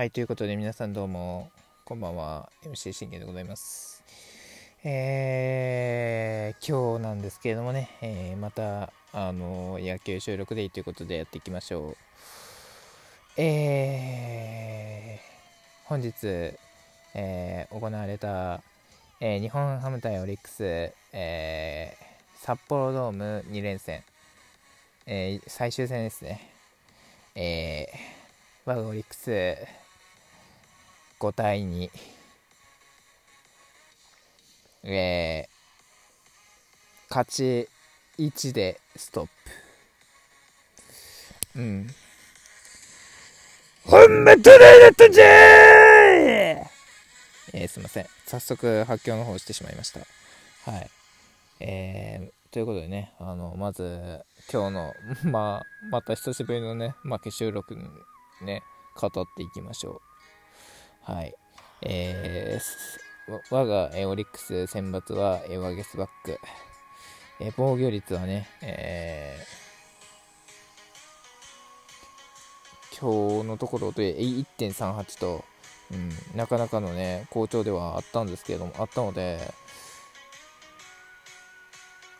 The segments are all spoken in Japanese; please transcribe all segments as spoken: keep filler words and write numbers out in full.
はい、ということで皆さんどうもこんばんは、 エムシー 信玄でございます。えー、今日なんですけれどもね、えー、またあの野球収録デイということでやっていきましょう。えー、本日、えー、行われた、えー、日本ハム対オリックス、えー、札幌ドームに連戦、えー、最終戦ですね。えー、我がオリックスごたいに、えー、勝ちいちでストップ。うん。ほんまトライだったんじゃー、えー、すいません。早速発狂の方してしまいました。はい。えー、ということでね、あの、まず、今日の、まあ、また久しぶりのね、負け収録ね、語っていきましょう。はい。えー、我がオリックス選抜はワゲスバック、え防御率はね、えー、今日のところで いってんさんはち と、うん、なかなかのね好調ではあったんですけれどもあったので、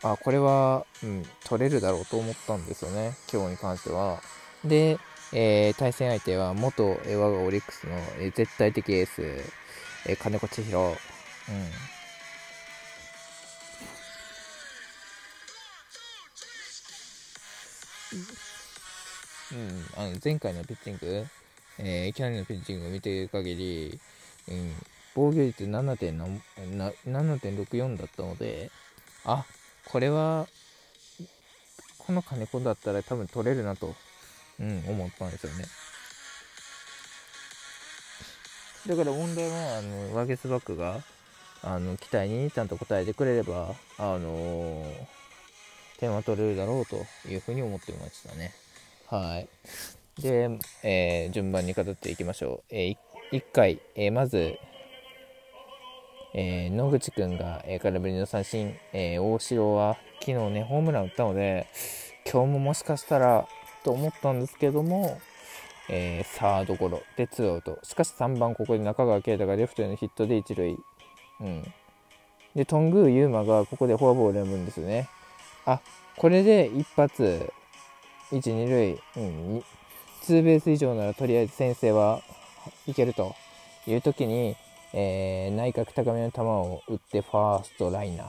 あこれは、うん、取れるだろうと思ったんですよね、今日に関しては。で、えー、対戦相手は元我がオリックスの絶対的エースえー、金子千尋、うん、うん、あの前回のピッチング、えー、去年のピッチングを見ている限り、うん、防御率 ななてんろくよん だったので、あ、これはこの金子だったら多分取れるなと、うん、思ったんですよね。だから問題はあのワゲスバックがあの期待にちゃんと応えてくれれば、あのー、点は取れるだろうというふうに思ってましたね。はい。で、えー、順番に語っていきましょう。えー、いっかい、えー、まず、えー、野口くんが、えー、空振りの三振、えー、大城は昨日ねホームラン打ったので今日ももしかしたらと思ったんですけども、えー、サードゴロでツーアウト。しかしさんばんここで中川圭太がレフトへのヒットで一塁、うん、で頓宮優真がここでフォアボールを選ぶんですよね。あこれで一発いち、に塁、うん、ツーベース以上ならとりあえず先制はいけるという時に、えー、内角高めの球を打ってファーストライナ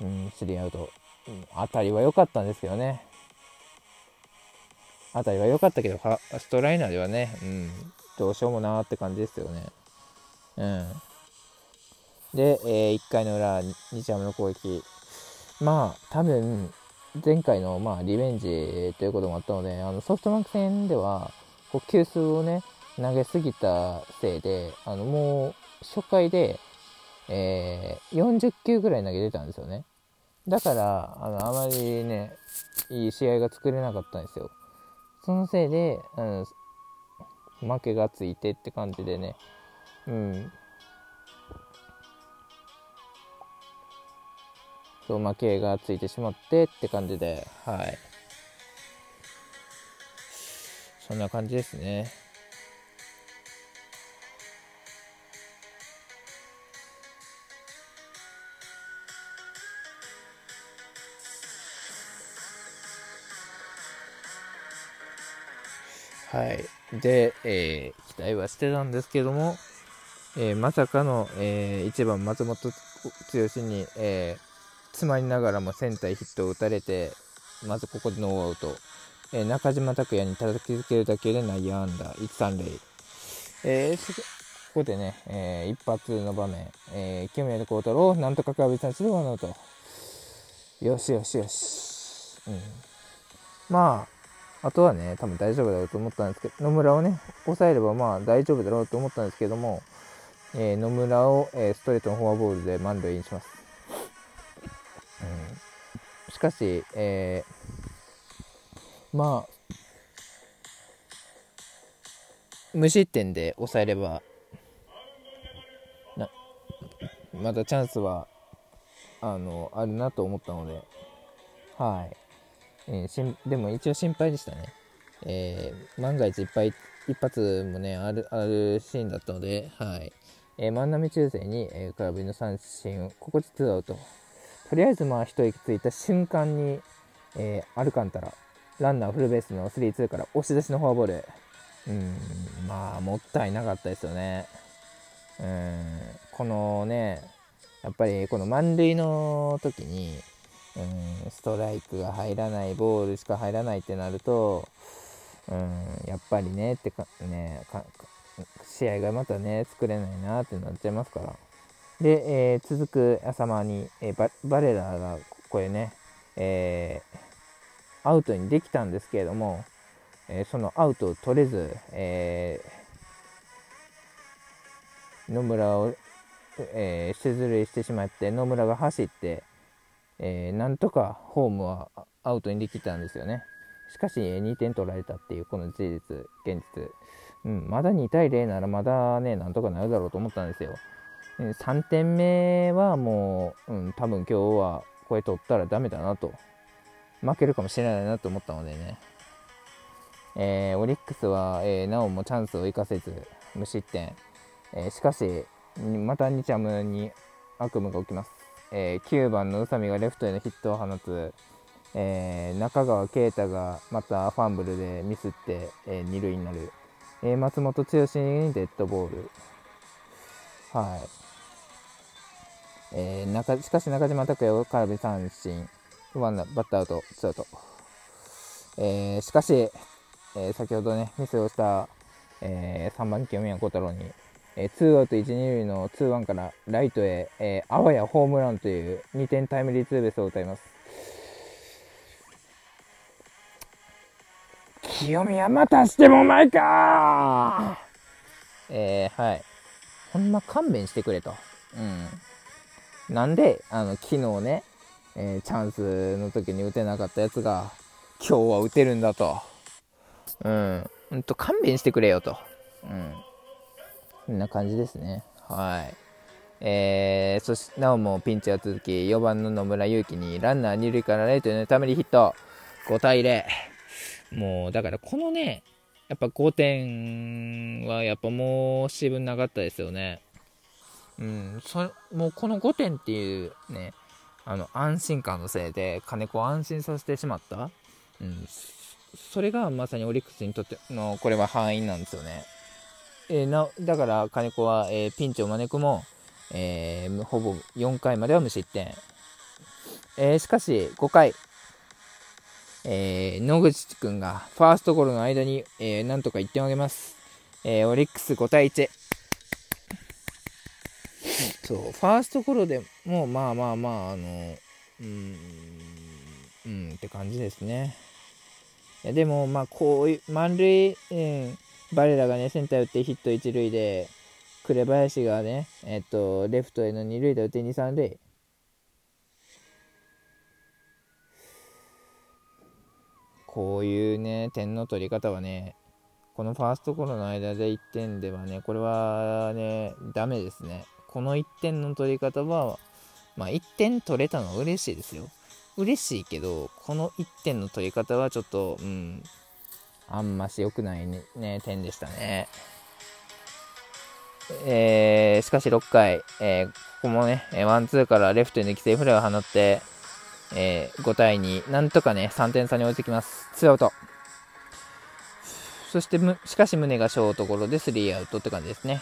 ー、うん、スリーアウト、うん、当たりは良かったんですけどねあたりは良かったけど、ファーストライナーではね、うん、どうしようもなーって感じですよね。うん。で、えー、いっかいの裏、日ハムの攻撃。まあ、多分、前回の、まあ、リベンジということもあったので、あのソフトバンク戦では、こう球数をね、投げすぎたせいで、あのもう、初回で、えー、よんじゅっきゅうぐらい投げてたんですよね。だから、あの、あまりね、いい試合が作れなかったんですよ。そのせいで、うん、負けがついてって感じでね、うん、そう負けがついてしまってって感じで、はい、そんな感じですね。はい、で、えー、期待はしてたんですけども、えー、まさかの、えー、いちばん松本剛に、えー、詰まりながらもセンターヒットを打たれて、まずここでノーアウト、えー、中島拓也に叩きつけるだけで内野安打いち、さん塁、えー、ここでね、えー、一発の場面、えー、清宮幸太郎をなんとか空振り三振でワンアウト、よしよしよし、うん、まああとはね、多分大丈夫だろうと思ったんですけど、野村をね、抑えればまあ大丈夫だろうと思ったんですけども、えー、野村を、えー、ストレートのフォアボールで満塁にします。うん、しかし、えー、まあ、無失点で抑えれば、なまだチャンスは あの、あるなと思ったので、はい。えー、しんでも一応心配でしたね、えー、万が一いっぱい一発もねある、あるシーンだったので、はいえー、万波中正に、えー、空振りの三振をここでツーアウト、とりあえずまあ一息ついた瞬間に、えー、アルカンタラランナーフルベースの スリーツー から押し出しのフォアボール。うーんまあもったいなかったですよね。うーんこのねやっぱりこの満塁の時にうーんストライクが入らないボールしか入らないってなるとうーんやっぱりねってかねか試合がまたね作れないなってなっちゃいますから。で、えー、続く浅間に、えー、バ, バレラがこれね、えー、アウトにできたんですけれども、えー、そのアウトを取れず、えー、野村を、えー、出塁してしまって野村が走って、えー、なんとかホームはアウトにできたんですよね。しかしにてん取られたっていうこの事実現実、うん、まだにたいゼロならまだねなんとかなるだろうと思ったんですよ。さんてんめはもう、うん、多分今日はこれ取ったらダメだなと負けるかもしれないなと思ったのでね、えー、オリックスは、えー、なおもチャンスを生かせず無失点、えー、しかしまたにちゃむに悪夢が起きます、えー、きゅうばんの宇佐美がレフトへのヒットを放つ、えー、中川圭太がまたファンブルでミスって、えー、に塁になる、えー、松本剛にデッドボール、はいえー、中しかし中島拓也を空振り三振ワンダーバッターアウトツーアウト、えー、しかし、えー、先ほどねミスをした、えー、さんばん清宮幸太郎に、えー、ツーアウトいち、に塁のツーワンからライトへ、えー、あわやホームランというにてんタイムリーツーベースを打たれます。清宮またしてもお前かー、えー、はいほんま勘弁してくれと、うん、なんであの昨日ね、えー、チャンスの時に打てなかったやつが今日は打てるんだと、うん、ほんと勘弁してくれよと、うん、そんな感じですね。はい、えー、そしてなおもピンチは続きよんばんの野村祐希にランナーに塁からライトへのタイムリーヒットごたいゼロ。もうだからこのねやっぱごてんはやっぱもう申し分なかったですよね。うん、そもうこのごてんっていうねあの安心感のせいで金子を安心させてしまった、うん、それがまさにオリックスにとってのこれは敗因なんですよね。えー、なだから金子は、えー、ピンチを招くも、えー、ほぼよんかいまでは無失点、えー、しかしごかいえー、野口くんがファーストゴロの間に、えー、なんとかいってんをあげます、えー、オリックスごたいいち。そうファーストゴロでもまあまあまああのうーんうんって感じですね。いやでもまあこういう満塁、うん、バレラがねセンター打ってヒットいち塁で紅林がねえっとレフトへのに塁で打ってに、さん塁こういうね点の取り方はねこのファーストゴロの間でいってんではねこれはねダメですね。このいってんの取り方はまあいってん取れたのは嬉しいですよ。嬉しいけどこのいってんの取り方はちょっとうんあんまし良くないね、ね点でしたね。えー、しかしろっかい、えー、ここもねワンツーからレフトへの犠牲フライを放ってえー、ごたいになんとかねさんてん差に追いつきます。ツーアウト。そしてむしかし宗がショートゴロでスリーアウトって感じですね。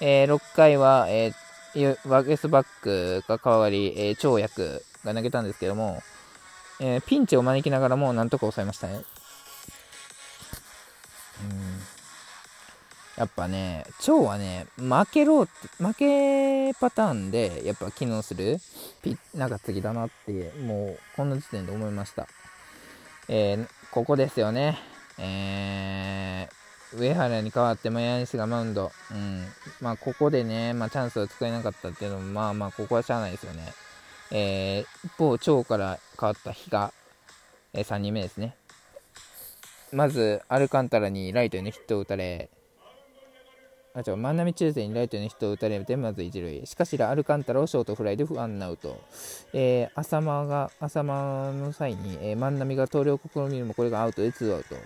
えー、ろっかいは、えー、ワゲスバックが代わり、えー、長薬が投げたんですけども、えー、ピンチを招きながらもなんとか抑えましたね。うんやっぱね長はね負けろって負けパターンでやっぱ機能するピ中継ぎだなってもうこの時点で思いました。えー、ここですよね。えー、上原に代わって宮西がマウンド、うん、まあここでね、まあ、チャンスを作れなかったっていうのもまあまあここはしゃあないですよね。えー、一方長から変わった比嘉、えー、さんにんめですね。まずアルカンタラにライトへのヒットを打たれあと万波中正にライトへのヒットを打たれてまず一塁しかしアルカンタラをショートフライでワンアウト、えー、浅間が浅間の際に、えー、万波が盗塁を試みるもこれがアウトでツーアウト、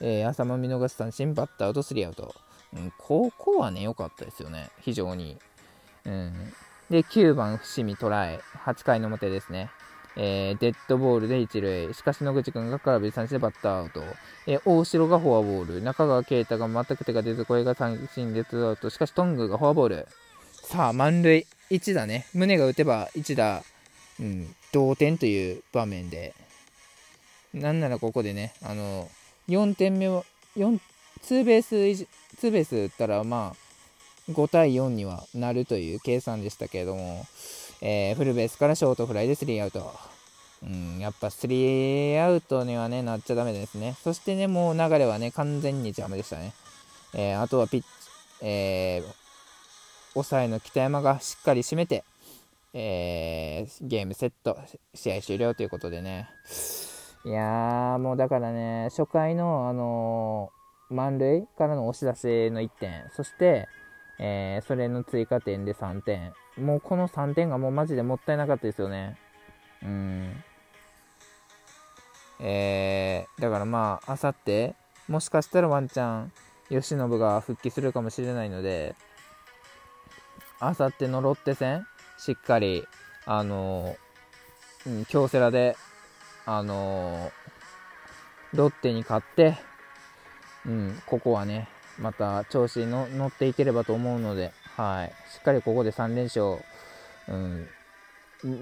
えー、浅間見逃し三振、バッターアウト、スリーアウト、うん、ここはね良かったですよね、非常に、うん、できゅうばん伏見トライ、はちかいの表ですね、えー、デッドボールで一塁、しかし野口君が空振り三振でバッターアウト、えー、大城がフォアボール、中川圭太が全く手が出ず、これが三振でツーアウト、しかし頓宮がフォアボール、さあ満塁いち打ね、宗が打てばいち打、うん、同点という場面で、なんならここでね、あのよんてんめをツーベースツーベース打ったら、まあごたいよんにはなるという計算でしたけれども、えー、フルベースからショートフライでスリーアウト、うん、やっぱスリーアウトにはねなっちゃダメですね。そしてね、もう流れはね完全に邪魔でしたね、えー、あとはピッチ、えー、抑えの北山がしっかり締めて、えー、ゲームセット、試合終了ということでね、いやーもうだからね、初回の、あのー、満塁からの押し出しのいってん、そして、えー、それの追加点でさんてん、もうこのさんてんがもうマジでもったいなかったですよね。うん、えー、だからまああさってもしかしたらワンチャン由伸が復帰するかもしれないので、あさってのロッテ戦しっかりあのー、京セラであのー、ロッテに勝って、うん、ここはねまた調子にの乗っていければと思うので、はい、しっかりここでさん連勝、うん、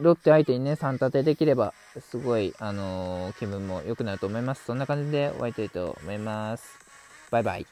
ロッテ相手にねさん立てできればすごい、あのー、気分も良くなると思います。そんな感じで終わりたいと思います。バイバイ。